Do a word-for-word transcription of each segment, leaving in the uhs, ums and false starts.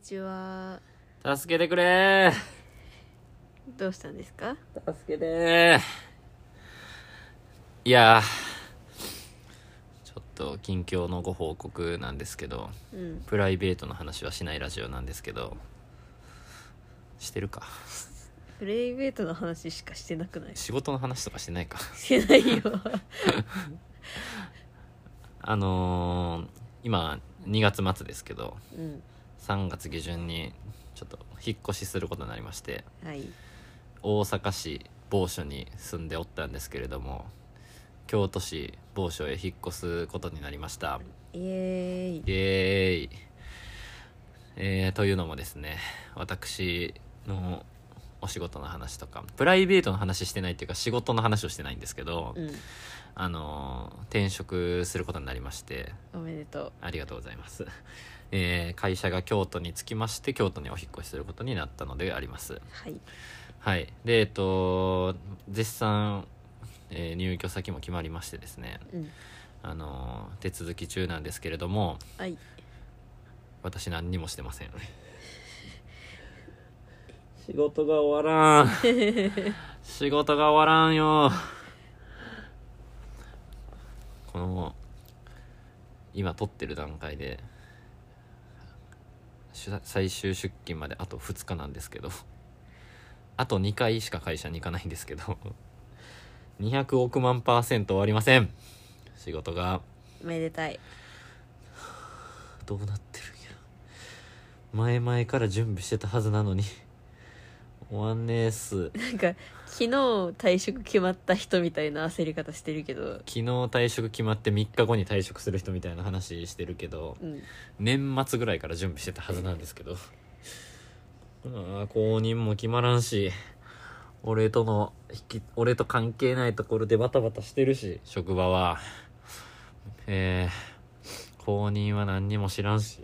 にちは。助けてくれ。どうしたんですか？助けて。いやちょっと近況のご報告なんですけど、うん、プライベートの話はしないラジオなんですけど、してるか？プライベートの話しかしてなくない？仕事の話とかしてないか？してないよ。あのー、今にがつまつですけど、うん、さんがつげじゅんにちょっと引っ越しすることになりまして、はい、大阪市某所に住んでおったんですけれども、京都市某所へ引っ越すことになりました。イエーイ、イエーイ、えー、というのもですね、私のお仕事の話とかプライベートの話してないっていうか、仕事の話をしてないんですけど、うん、あの転職することになりまして。おめでとう。ありがとうございます、えー、会社が京都に着きまして、京都にお引っ越しすることになったのであります。はい、はい、でえっと絶賛、えー、入居先も決まりましてですね、うん、あの手続き中なんですけれども、はい、私何にもしてません。仕事が終わらん。仕事が終わらんよ。この今撮ってる段階で最終出勤まであとふつかなんですけど、あとにかいしか会社に行かないんですけど、にひゃくおくまんパーセント終わりません、仕事が。めでたい。どうなってるんや。前々から準備してたはずなのに終わんねえっす。なんか昨日退職決まった人みたいな焦り方してるけど、昨日退職決まってみっかごに退職する人みたいな話してるけど、うん、年末ぐらいから準備してたはずなんですけど、うん、あ後任も決まらんし、俺との引き俺と関係ないところでバタバタしてるし、職場はえー、後任は何にも知らんし。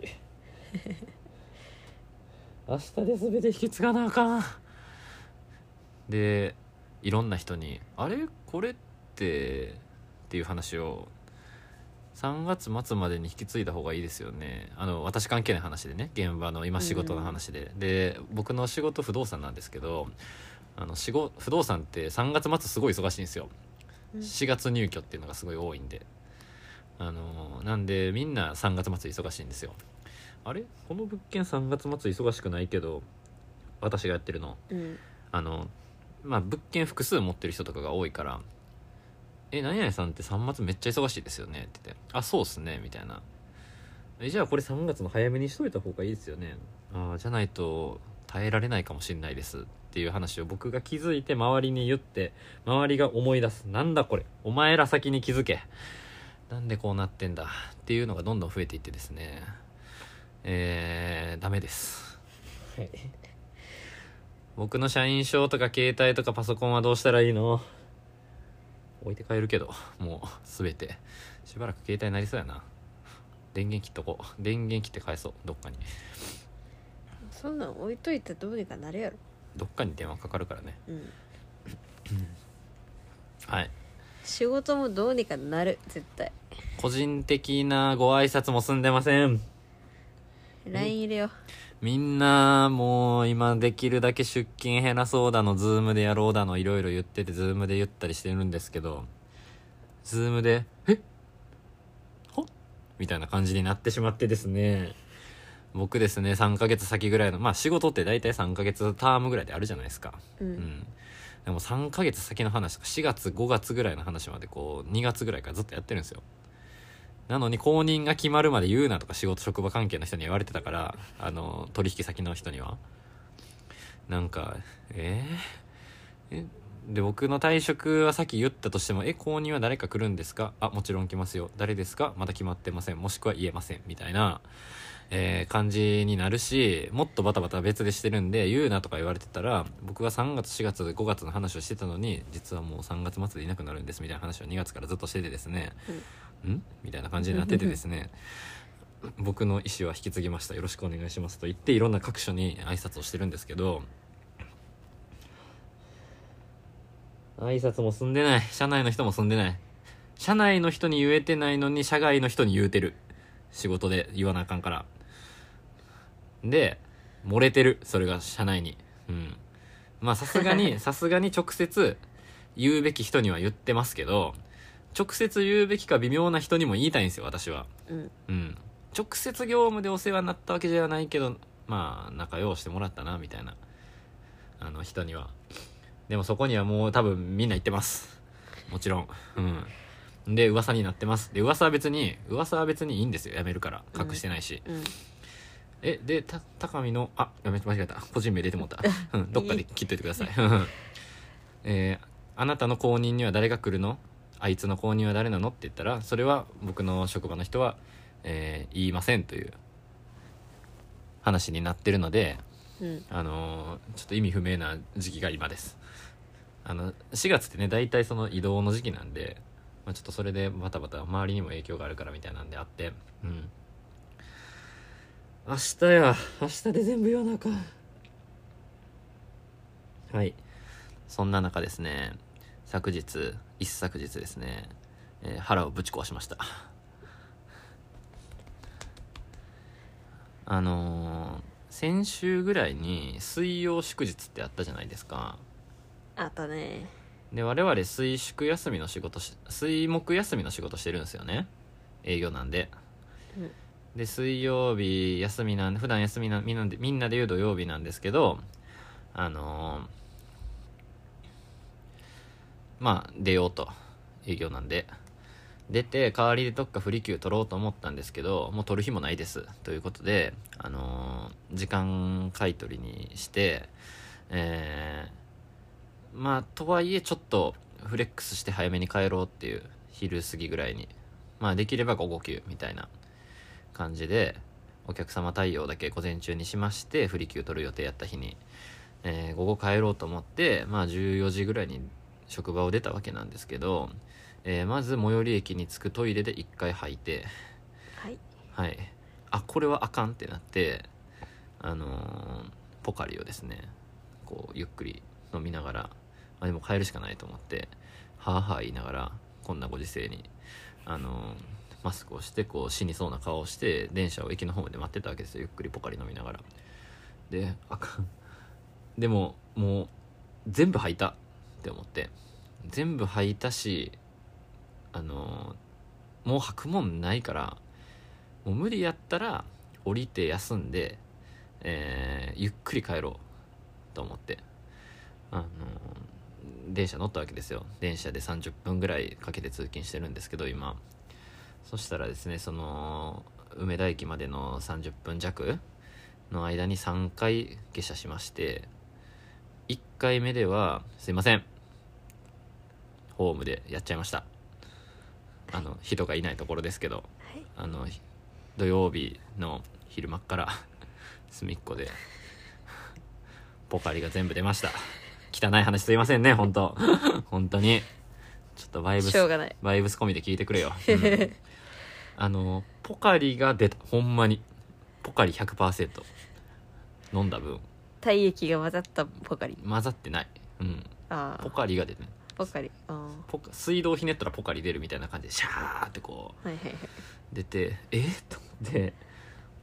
明日で全て引き継がなあかんで、いろんな人にあれこれってっていう話を、さんがつまつまでに引き継いだ方がいいですよね、あの私関係ない話でね、現場の今仕事の話で、うん、で僕の仕事不動産なんですけど、あの仕事不動産ってさんがつまつすごい忙しいんですよ、うん、しがつ入居っていうのがすごい多いんで、あのなんでみんなさんがつまつ忙しいんですよ。あれこの物件さんがつまつ忙しくないけど、私がやってるの、うん、あのまあ物件複数持ってる人とかが多いから、え何々さんってさんがつめっちゃ忙しいですよねって言って、あそうっすねみたいな、えじゃあこれさんがつの早めにしといた方がいいですよね、あじゃないと耐えられないかもしれないですっていう話を僕が気づいて周りに言って、周りが思い出す、なんだこれお前ら先に気づけ、なんでこうなってんだっていうのがどんどん増えていってですね、えー、ダメです、はい、僕の社員証とか携帯とかパソコンはどうしたらいいの？置いて帰るけど、もうすべてしばらく携帯になりそうやな。電源切っとこう。電源切って返そう、どっかに。そんなん置いといてどうにかなるやろ。どっかに電話かかるからね、うん、はい、仕事もどうにかなる、絶対。個人的なご挨拶も済んでません。ライン 入れよ。みんなもう今できるだけ出勤減らそうだの、ズームでやろうだのいろいろ言ってて、ズームで言ったりしてるんですけど、ズームでえほみたいな感じになってしまってですね、僕ですねさんかげつさきぐらいの、まあ仕事って大体さんかげつタームぐらいであるじゃないですか、うん、うん、でもさんかげつさきの話とかしがつごがつぐらいの話までこうにがつぐらいからずっとやってるんですよ。なのに後任が決まるまで言うなとか仕事職場関係の人に言われてたから、あの取引先の人にはなんかえー、えで僕の退職はさっき言ったとしても、え後任は誰か来るんですか、あもちろん来ますよ、誰ですかまだ決まってません、もしくは言えませんみたいな、えー、感じになるし、もっとバタバタ別でしてるんで言うなとか言われてたら、僕がさんがつしがつごがつの話をしてたのに、実はもうさんがつまつでいなくなるんですみたいな話をにがつからずっとしててですね、うんんみたいな感じになっててですね、僕の意思は引き継ぎました、よろしくお願いしますと言って、いろんな各所に挨拶をしてるんですけど、挨拶も済んでない、社内の人も済んでない、社内の人に言えてないのに社外の人に言うてる、仕事で言わなあかんから。で漏れてる、それが社内に。うん。まあさすがにさすがに直接言うべき人には言ってますけど、直接言うべきか微妙な人にも言いたいんですよ、私は。うん、うん、直接業務でお世話になったわけじゃないけど、まあ仲良うしてもらったなみたいなあの人には。でもそこにはもう多分みんな言ってます、もちろん。うん。で噂になってます。で噂は別に噂は別にいいんですよ、やめるから、隠してないし。うんうん、えでた高見のあやめ間違えた、個人名出てもった、うん、どっかで切っといてください。えー、あなたの後任には誰が来るの？あいつの後任は誰なのって言ったら、それは僕の職場の人は、えー、言いませんという話になってるので、うん、あのー、ちょっと意味不明な時期が今です。あのしがつってね、大体その移動の時期なんで、まあ、ちょっとそれでバタバタ周りにも影響があるからみたいなんであって、うん、明日や明日で全部言わなあかん。はい、そんな中ですね、昨日一昨日ですね、えー、腹をぶち壊しました。あのー、先週ぐらいに水曜祝日ってあったじゃないですか。あったね。で我々水祝休みの仕事し水木休みの仕事してるんですよね、営業なんで、うん、で水曜日休みなんで、普段休みなんみんなでみんなでいう土曜日なんですけど、あのーまあ出ようと、営業なんで出て、代わりでどっか不利休取ろうと思ったんですけど、もう取る日もないですということで、あのー、時間買い取りにして、えー、まあとはいえちょっとフレックスして早めに帰ろうっていう、昼過ぎぐらいに、まあできれば午後休みたいな感じでお客様対応だけ午前中にしまして、不利休取る予定やった日に、えー、午後帰ろうと思って、まあじゅうよじぐらいに職場を出たわけなんですけど、えー、まず最寄り駅に着くトイレで一回吐いて、はい、はい、あこれはあかんってなって、あのー、ポカリをですねこうゆっくり飲みながら、あでも帰るしかないと思ってはぁはぁ言いながら、こんなご時世に、あのー、マスクをしてこう死にそうな顔をして電車を駅の方で待ってたわけですよ、ゆっくりポカリ飲みながら。であかん、でももう全部吐いたって思って、全部吐いたし、あのー、もう吐くもんないから、もう無理やったら降りて休んで、えー、ゆっくり帰ろうと思って、あのー、電車乗ったわけですよ。電車でさんじゅっぷんぐらいかけて通勤してるんですけど今。そしたらですね、その梅田駅までのさんじゅっぷん弱の間にさんかい下車しまして、いっかいめではすいませんホームでやっちゃいました。あの人がいないところですけど、はい、あの土曜日の昼間から隅っこでポカリが全部出ました。汚い話すいませんね、本当本当にちょっとバイブスしょうがない、バイブス込みで聞いてくれよ、うん、あのポカリが出た、ほんまにポカリ ひゃくパーセント 飲んだ分体液が混ざったポカリ、混ざってない、うん、あポカリが出てる、ポカリ、あポカ水道ひねったらポカリ出るみたいな感じでシャーってこう、はいはいはい、出てえっと思って、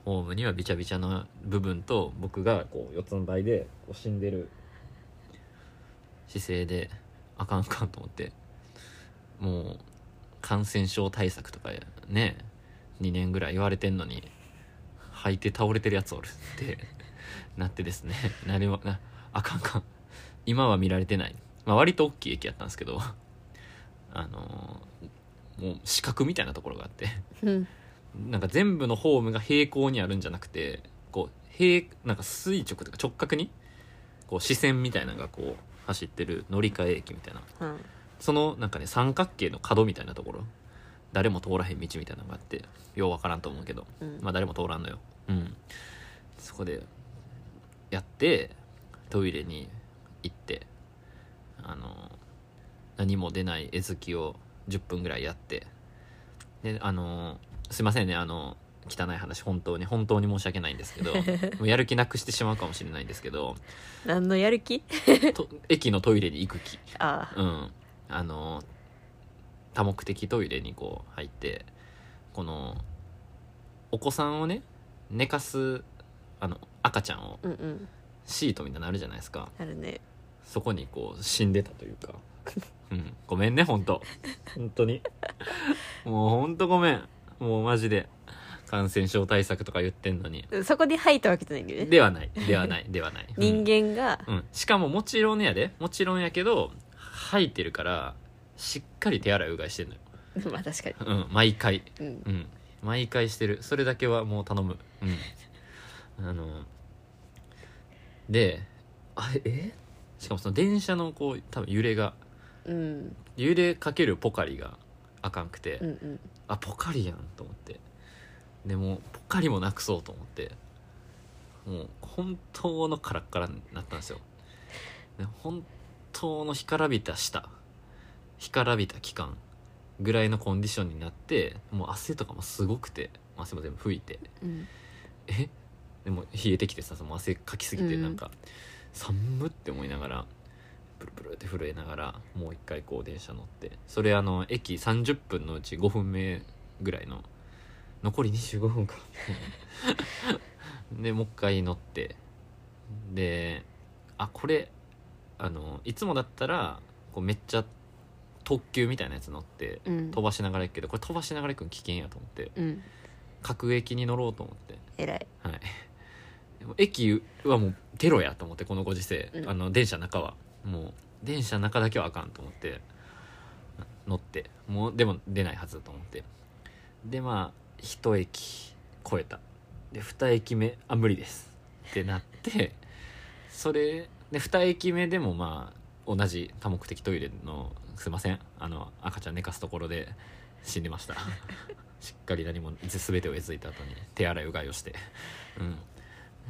ホームにはびちゃびちゃの部分と僕がこう四つん這いでこう死んでる姿勢で、あかんあかんと思って、もう感染症対策とかねにねんぐらい言われてんのに吐いて倒れてるやつおるってなってですね、なりもなあかんかん、今は見られてない、まあ、割と大きい駅やったんですけど、あのー、もう四角みたいなところがあって、うん、なんか全部のホームが平行にあるんじゃなくて、こう平なんか垂直とか直角にこう視線みたいなのがこう走ってる乗り換え駅みたいな、うん、そのなんかね三角形の角みたいなところ、誰も通らへん道みたいなのがあって、ようわからんと思うけど、うん、まあ誰も通らんのよ、うん、そこでやってトイレに行って、あの何も出ない絵好きをじゅっぷんぐらいやって、であのすいませんね、あの汚い話本当に本当に申し訳ないんですけどもうやる気なくしてしまうかもしれないんですけど何のやる気と駅のトイレに行く気、あ、うん、あの多目的トイレにこう入って、このお子さんをね寝かす、あの赤ちゃんをシートみたいになるじゃないですか、うんうん、あるね。そこにこう死んでたというか、うん、ごめんね本当本当にもう本当ごめん、もうマジで感染症対策とか言ってんのにそこで吐いたわけじゃないけどね。ではないではないではない、うん、人間が、うん、しかももちろんやでもちろんやけど吐いてるからしっかり手洗いうがいしてんのよまあ確かに、うん、毎回、うんうん、毎回してる。それだけはもう頼む、うん、あのであえしかもその電車のこう多分揺れが、うん、揺れかけるポカリがあかんくて、うんうん、あポカリやんと思って、でもポカリもなくそうと思ってもう本当のカラッカラになったんですよ。で本当の干からびた舌干からびた気管ぐらいのコンディションになって、もう汗とかもすごくて汗も全部拭いて、うん、えでも冷えてきてさ、その汗かきすぎてなんか、うん、寒って思いながらブルブルって震えながらもう一回こう電車乗って、それあの駅さんじゅっぷんのうちごふんめぐらいの残りにじゅうごふんかでもう一回乗って、であこれあのいつもだったらこうめっちゃ特急みたいなやつ乗って飛ばしながら行くけど、うん、これ飛ばしながら行くの危険やと思って、うん、各駅に乗ろうと思ってえらい、はい、でも駅はもうテロやと思ってこのご時世、うん、あの電車の中はもう電車の中だけはあかんと思って乗ってもうでも出ないはずと思って、でまあ一駅越えたで二駅目あ無理ですってなってそれで二駅目でもまあ同じ多目的トイレのすいませんあの赤ちゃん寝かすところで死んでましたしっかり何も全てを得づいた後に手洗いうがいをして、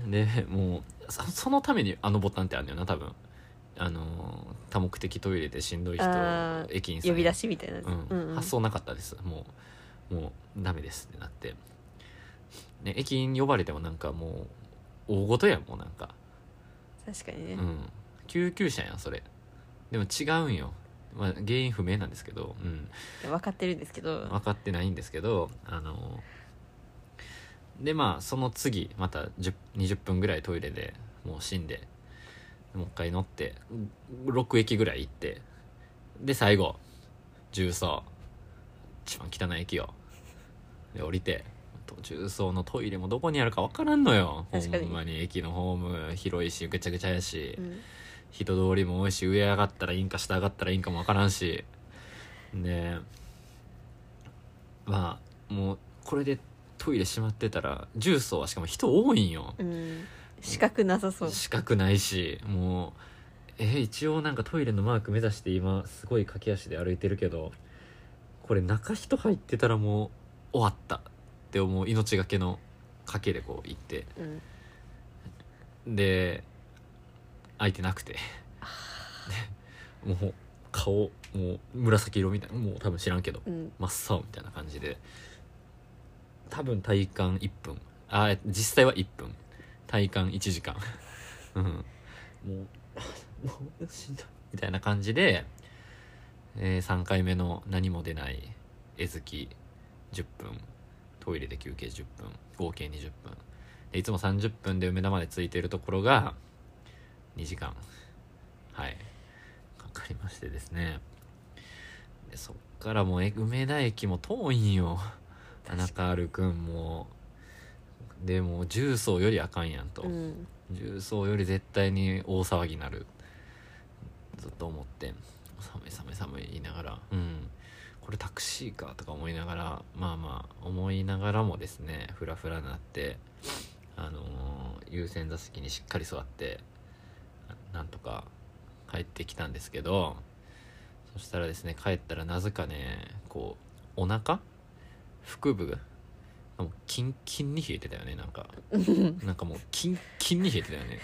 うん、でもうそのためにあのボタンってあるんだよな多分、あの多目的トイレでしんどい人駅員さん呼び出しみたいな、うんうんうん、発想なかったです。もうもうダメですってなって、ね、駅員呼ばれてもなんかもう大ごとやもうなんか確かにね、うん、救急車やんそれ。でも違うんよ、まあ、原因不明なんですけど、うん、分かってるんですけど分かってないんですけど、あのでまあその次またじゅう、にじゅっぷんぐらいトイレでもう死んでもう一回乗ってろく駅ぐらい行って、で最後重曹一番汚い駅よで降りて、重曹のトイレもどこにあるか分からんのよほんまに。駅のホーム広いしぐちゃぐちゃやし、うん、人通りも多いし上上がったらいいんか下上がったらいいんかも分からんしね。まあもうこれでトイレ閉まってたら重曹はしかも人多いんよ、うん、資格なさそう資格ないしもうえ一応なんかトイレのマーク目指して今すごい駆け足で歩いてるけど、これ中人入ってたらもう終わったって思う命がけの賭けでこう行って、うん、で開いてなくてもう顔もう紫色みたいなもう多分知らんけど、うん、真っ青みたいな感じで多分体感いっぷんあ実際はいっぷん体感いちじかん、うん、もうもうしんどいみたいな感じで、えー、さんかいめの何も出ない絵月じゅっぷんトイレで休憩じゅっぷん合計にじゅっぷんでいつもさんじゅっぷんで梅田までついてるところがにじかんはいかかりましてですね。でそっからもう梅田駅も遠いんよ田中るくんもでも重曹よりあかんやんと、うん、重曹より絶対に大騒ぎになるずっと思って寒い寒い寒い言いながら、うん、これタクシーかとか思いながらまあまあ思いながらもですねフラフラになって、あのー、優先座席にしっかり座ってなんとか帰ってきたんですけど、そしたらですね帰ったらなぜかねこうお腹腹部もうキンキンに冷えてたよねなんかなんかもうキンキンに冷えてたよね、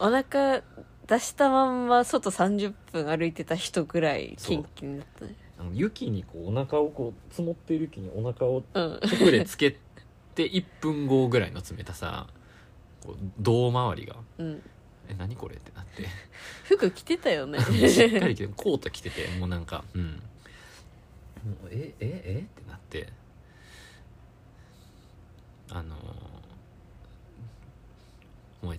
うん、お腹出したまんま外さんじゅっぷん歩いてた人ぐらいキンキンだったね。あの雪にこうお腹をこう積もっている雪にお腹を手触れつけていっぷんごぐらいの冷たさこう胴回りが、うんえ何これってなって服着てたよねしっかり着てコート着ててもうなんか、うん、もうえええってなってあの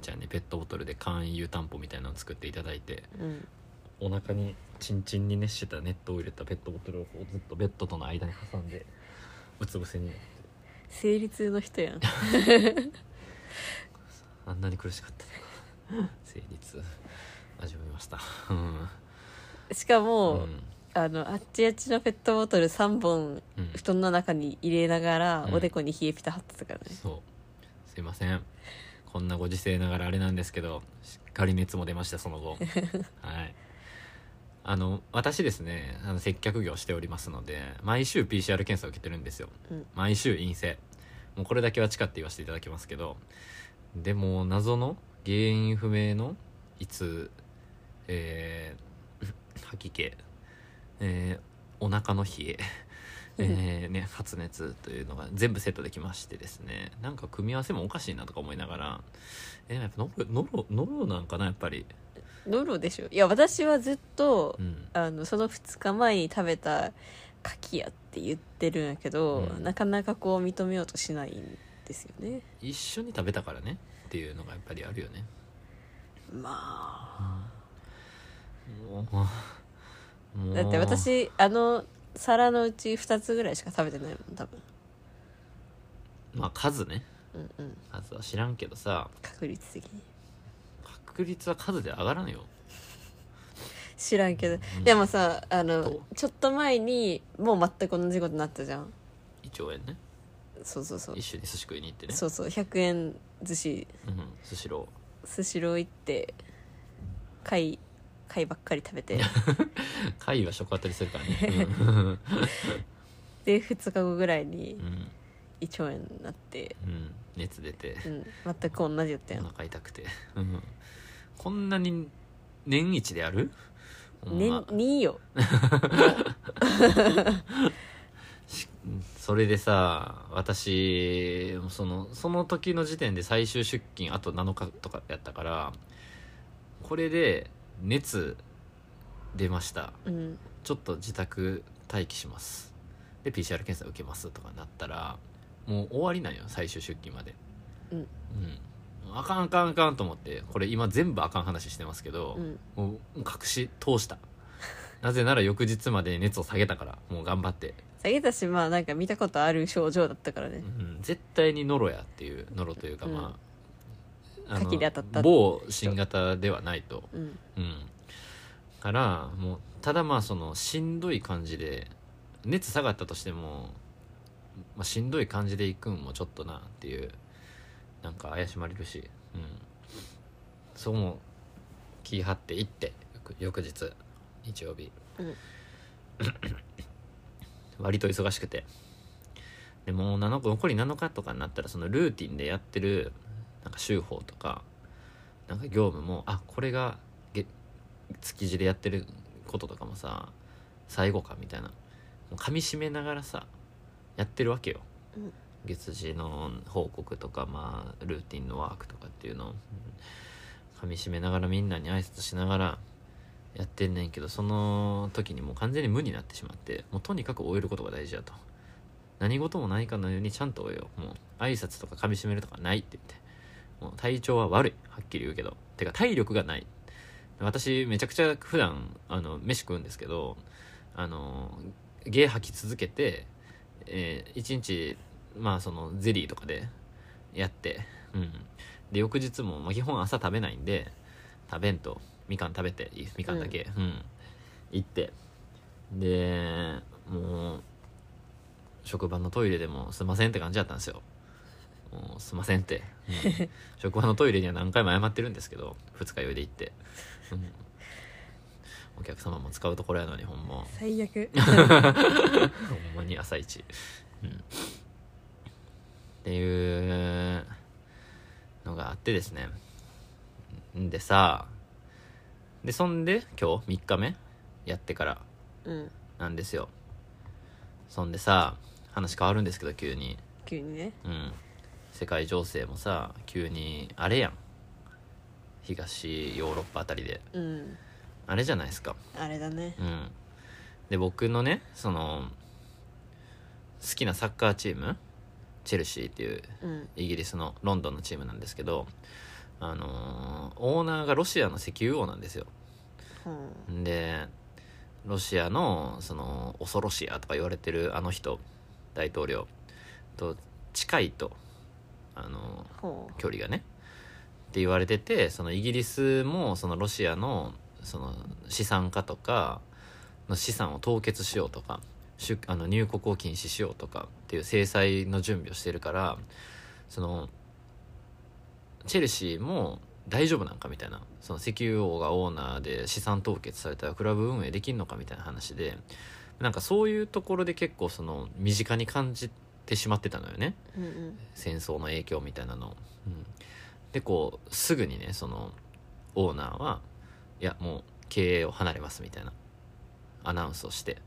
ちゃんにペットボトルで簡易湯たんぽみたいなのを作っていただいて、うん、お腹にチンチンに熱した熱湯を入れたペットボトルをずっとベッドとの間に挟んでうつ伏せに。生理痛の人やんあんなに苦しかったな生理痛味わいました、うん、しかも、うんあのあっちあっちのペットボトルさんぼん、うん、布団の中に入れながら、うん、おでこに冷えピタ貼ってたからね。そうすいません、こんなご時世ながらあれなんですけど、しっかり熱も出ましたその後はいあの私ですね、あの接客業しておりますので毎週 ピーシーアール 検査を受けてるんですよ、うん、毎週陰性、もうこれだけは誓って言わせていただきますけど、でも謎の原因不明のいつ、えー、吐き気えー、お腹の冷え、えーね、発熱というのが全部セットできましてですね、なんか組み合わせもおかしいなとか思いながら、えー、やっぱノロ、ノロ、ノロなんかな、やっぱりノロでしょ。いや私はずっと、うん、あのそのふつかまえに食べたカキやって言ってるんやけど、うん、なかなかこう認めようとしないんですよね。一緒に食べたからねっていうのがやっぱりあるよね。まあ、うん、もうだって私あの皿のうちふたつぐらいしか食べてないもん多分。まあ数ね、うんうん、数は知らんけどさ、確率的に確率は数で上がらんよ知らんけど、うん、でもさあのちょっと前にもう全く同じことになったじゃん。いちおうえんね。そうそうそう、一緒に寿司食いに行ってね。そうそう、ひゃくえん寿司、うん、寿司ロー寿司ロー行って貝貝ばっかり食べて貝は食当たりするからね、うん、でふつかごぐらいに胃腸炎になって、うん、熱出て、うん、全く同じやったよ。お腹痛くて、うん、こんなに年一でやる、年によそれでさ、私その、その時の時点で最終出勤あとなのかとかやったから、これで熱出ました、うん、ちょっと自宅待機しますで ピーシーアール 検査受けますとかなったらもう終わりなんよ、最終出勤まで、うんうん、あかんあかんあかんと思って、これ今全部あかん話してますけど、うん、もう隠し通したなぜなら翌日まで熱を下げたから、もう頑張って下げたし、まあなんか見たことある症状だったからね、うん、絶対にノロやっていう、ノロというかまあ、うんあの当たった某新型ではないと、うんうん、からもうただまあそのしんどい感じで熱下がったとしても、まあ、しんどい感じで行くんもちょっとなっていう、なんか怪しまれるし、うん、そうも気張って行って翌日日曜日、うん、割と忙しくて、でもうなのか残りなのかとかになったらそのルーティンでやってるなんか週報とかなんか業務も、あこれが月次でやってることとかもさ最後かみたいな、もう噛み締めながらさやってるわけよ、うん、月次の報告とか、まあ、ルーティンのワークとかっていうのを噛み締めながらみんなに挨拶しながらやってんねんけど、その時にもう完全に無になってしまって、もうとにかく終えることが大事だと、何事もないかのようにちゃんと終えよう、もう挨拶とか噛み締めるとかないって言って、もう体調は悪い、はっきり言うけど、てか体力がない。私めちゃくちゃ普段あの飯食うんですけど、あのゲー吐き続けて、えー、いちにちまあそのゼリーとかでやって、うん、で翌日も、まあ、基本朝食べないんで食べんとみかん食べてみかんだけ、うんうん、行って、でもう職場のトイレでもすいませんって感じだったんですよ。もうすいませんって、うん、職場のトイレには何回も謝ってるんですけど二日酔いで行って、うん、お客様も使うところやのにほんま最悪ほんまに朝一、うん、っていうのがあってですね。でさ、でそんで今日みっかめやってからなんですよ、うん、そんでさ話変わるんですけど急に急にね、うん世界情勢もさ急にあれやん、東ヨーロッパあたりで、うん、あれじゃないですか。あれだね、うん、で僕のねその好きなサッカーチームチェルシーっていう、うん、イギリスのロンドンのチームなんですけど、あのー、オーナーがロシアの石油王なんですよ。うん、でロシアのその恐ろしやとか言われてるあの人大統領と近いと、あのー、距離がねって言われてて、そのイギリスもそのロシアのその資産家とかの資産を凍結しようとか、あの入国を禁止しようとかっていう制裁の準備をしてるから、そのチェルシーも大丈夫なんかみたいな、その石油王がオーナーで資産凍結されたらクラブ運営できんのかみたいな話で、なんかそういうところで結構その身近に感じてしまってたのよね、うんうん、戦争の影響みたいなの、うん、でこうすぐにねそのオーナーはいやもう経営を離れますみたいなアナウンスをして、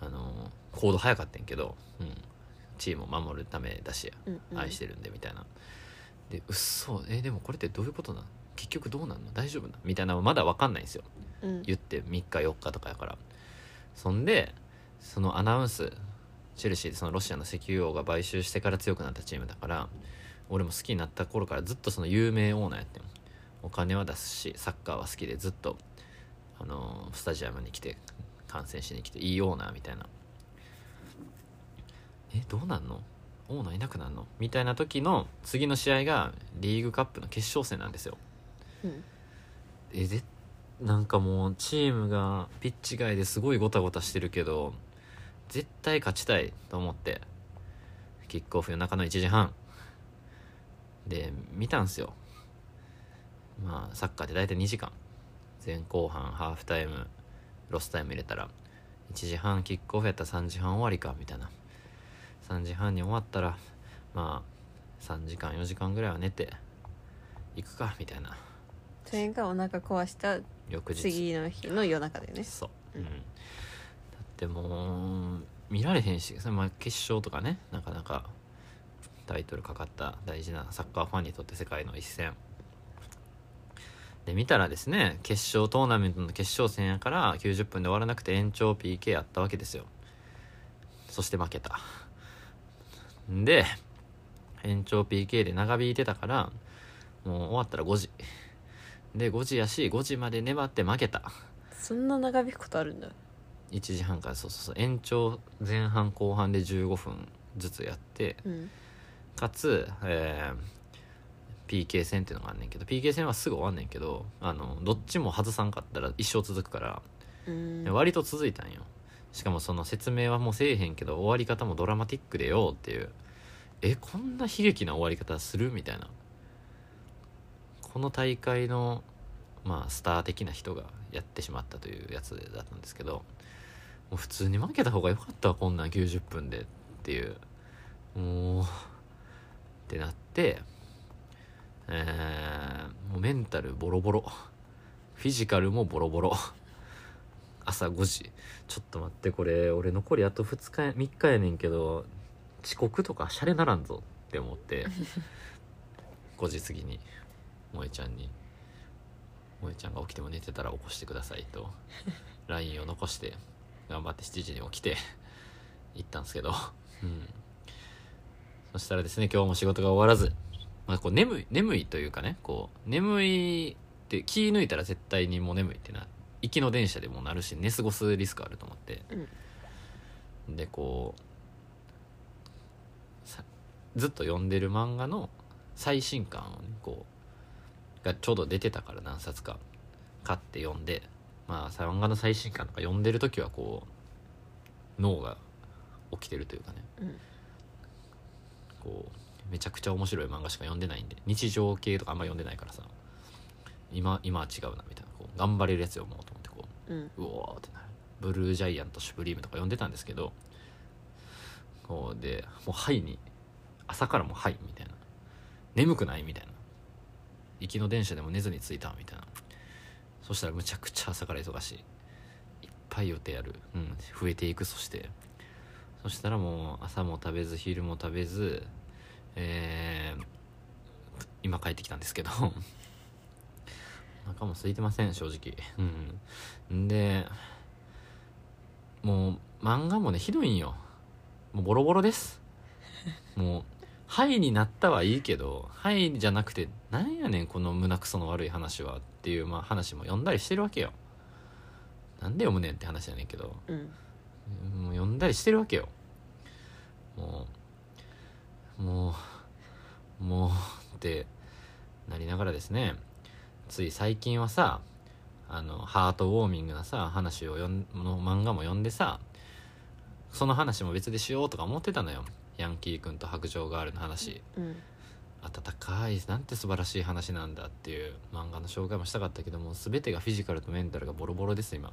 あの行動早かったんけど、うん、チームを守るためだし、うんうん、愛してるんでみたいなで、うっそえでもこれってどういうことなの、結局どうなんの、大丈夫なみたいなのまだ分かんないんですよ、うん、言ってみっかよっかとかやから。そんでそのアナウンス、チェルシーでそのロシアの石油王が買収してから強くなったチームだから、俺も好きになった頃からずっとその有名オーナーやってん、お金は出すしサッカーは好きでずっと、あのー、スタジアムに来て観戦しに来て、いいオーナーみたいな、えどうなんのオーナーいなくなるのみたいな時の次の試合がリーグカップの決勝戦なんですよ、うん、えでなんかもうチームがピッチ外ですごいゴタゴタしてるけど絶対勝ちたいと思って、キックオフ夜中のいちじはんで見たんすよ。まあサッカーって大体にじかん、前後半ハーフタイムロスタイム入れたらいちじはんキックオフやったらさんじはん終わりかみたいな、さんじはんに終わったらまあさんじかんよじかんぐらいは寝ていくかみたいな、それがお腹壊した翌日次の日の夜中だよね。そう、うん、だってもう見られへんし、まあ、決勝とかねなかなかタイトルかかった大事なサッカーファンにとって世界の一戦で、見たらですね決勝トーナメントの決勝戦やからきゅうじゅっぷんで終わらなくて延長 ピーケー やったわけですよ。そして負けた。で延長 ピーケー で長引いてたから、もう終わったらごじでごじやしごじまで粘って負けた。そんな長引くことあるんだ。いちじはんからそうそうそう、延長前半後半でじゅうごふんずつやって、うん、かつ、えー、ピーケー 戦っていうのがあんねんけど、 ピーケー 戦はすぐ終わんねんけど、あのどっちも外さんかったら一生続くから、うーん割と続いたんよ。しかもその説明はもうせえへんけど終わり方もドラマティックでよっていう、えこんな悲劇な終わり方するみたいな、この大会のまあスター的な人がやってしまったというやつだったんですけど、もう普通に負けた方が良かったわこんなんきゅうじゅっぷんでっていう、もうってなって、えー、もうメンタルボロボロ、フィジカルもボロボロ、朝ごじちょっと待って、これ俺残りあとふつかみっかやねんけど遅刻とかシャレならんぞって思ってごじ過ぎに萌ちゃんに、萌ちゃんが起きても寝てたら起こしてくださいとライン を残して頑張ってしちじに起きて行ったんですけど、うん、そしたらですね今日も仕事が終わらず、まあ、こう 眠い、眠いというかね、こう眠いって気抜いたら絶対にもう眠いってなって行きの電車でもなるし寝過ごすリスクあると思って、うん、でこうずっと読んでる漫画の最新刊を、ね、こうがちょうど出てたから何冊か買って読んで、まあ漫画の最新刊とか読んでる時はこう脳が起きてるというかね、うん、こうめちゃくちゃ面白い漫画しか読んでないんで、日常系とかあんま読んでないからさ、今今は違うなみたいな、こう頑張れるやつ読もうと思ってこう、うん、うおーってなるブルージャイアントシュプリームとか読んでたんですけど、こうでもうハイに朝からもうハイみたいな、眠くないみたいな、行きの電車でも寝ずに着いたみたいな、そしたらむちゃくちゃ朝から忙しい、いっぱい予定ある、うん、増えていく、そしてそしたらもう朝も食べず昼も食べず、えー、今帰ってきたんですけどお腹も空いてません正直、うん、でもう漫画もねひどいんよ、もうボロボロですもうはいになったはいいけど、はいじゃなくて、なんやねんこの胸くその悪い話はっていう、まあ、話も読んだりしてるわけよ。なんで読むねんって話やねんけど、うん、もう読んだりしてるわけよ。もうもうもうってなりながらですね、つい最近はさ、あのハートウォーミングなさ話をよんの漫画も読んでさ、その話も別でしようとか思ってたのよ。ヤンキー君と白杖ガールの話、うん、温かいなんて素晴らしい話なんだっていう漫画の紹介もしたかったけども、全てがフィジカルとメンタルがボロボロです今。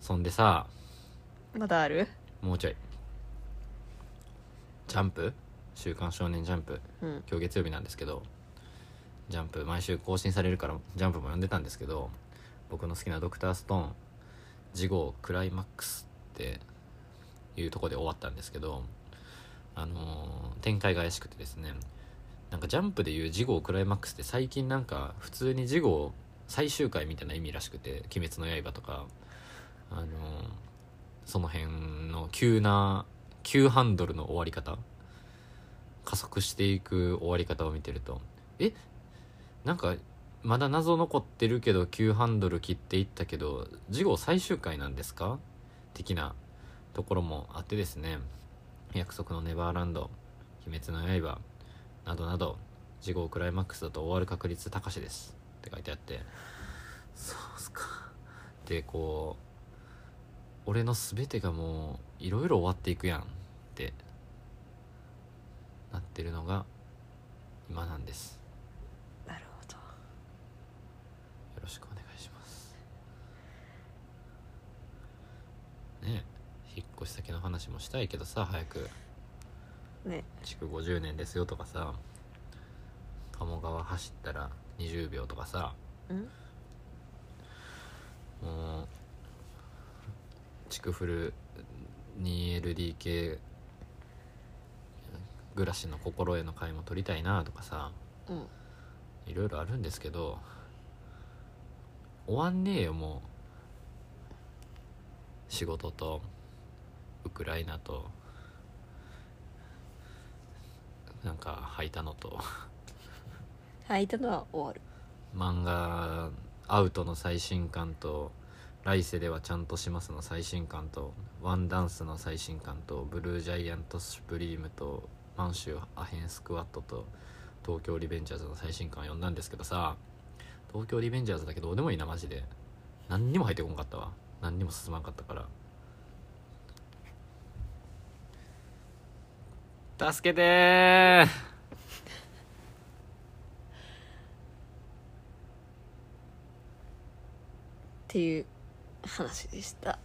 そんでさ、まだある？もうちょい。ジャンプ、週刊少年ジャンプ、うん、今日月曜日なんですけど、ジャンプ毎週更新されるからジャンプも読んでたんですけど、僕の好きなドクターストーン次号クライマックスっていうところで終わったんですけど、あのー、展開が怪しくてですね、なんかジャンプでいう次号クライマックスって最近なんか普通に次号最終回みたいな意味らしくて、鬼滅の刃とか、あのー、その辺の急な急ハンドルの終わり方、加速していく終わり方を見てると、えなんかまだ謎残ってるけど急ハンドル切っていったけど次号最終回なんですか的なところもあってですね、約束のネバーランド、鬼滅の刃などなど次号クライマックスだと終わる確率高しですって書いてあって、そうすかで、こう俺の全てがもういろいろ終わっていくやんってなってるのが今なんです。なるほど、よろしくお願いしますね。え引っ越し先の話もしたいけどさ、早くね、築ごじゅうねんですよとかさ、鴨川走ったらにじゅうびょうとかさ、んもう築古 にエルディーケー 暮らしの心得の会も取りたいなとかさ、いろいろあるんですけど、終わんねえよもう。仕事とウクライナとなんか吐いたのと吐いたのは終わる。漫画アウトの最新刊と来世ではちゃんとしますの最新刊とワンダンスの最新刊とブルージャイアントスプリームと満州アヘンスクワットと東京リベンジャーズの最新刊読んだんですけどさ、東京リベンジャーズだけどどうでもいいなマジで。何にも入ってこなかったわ、何にも進まなかったから。助けてーっていう話でした。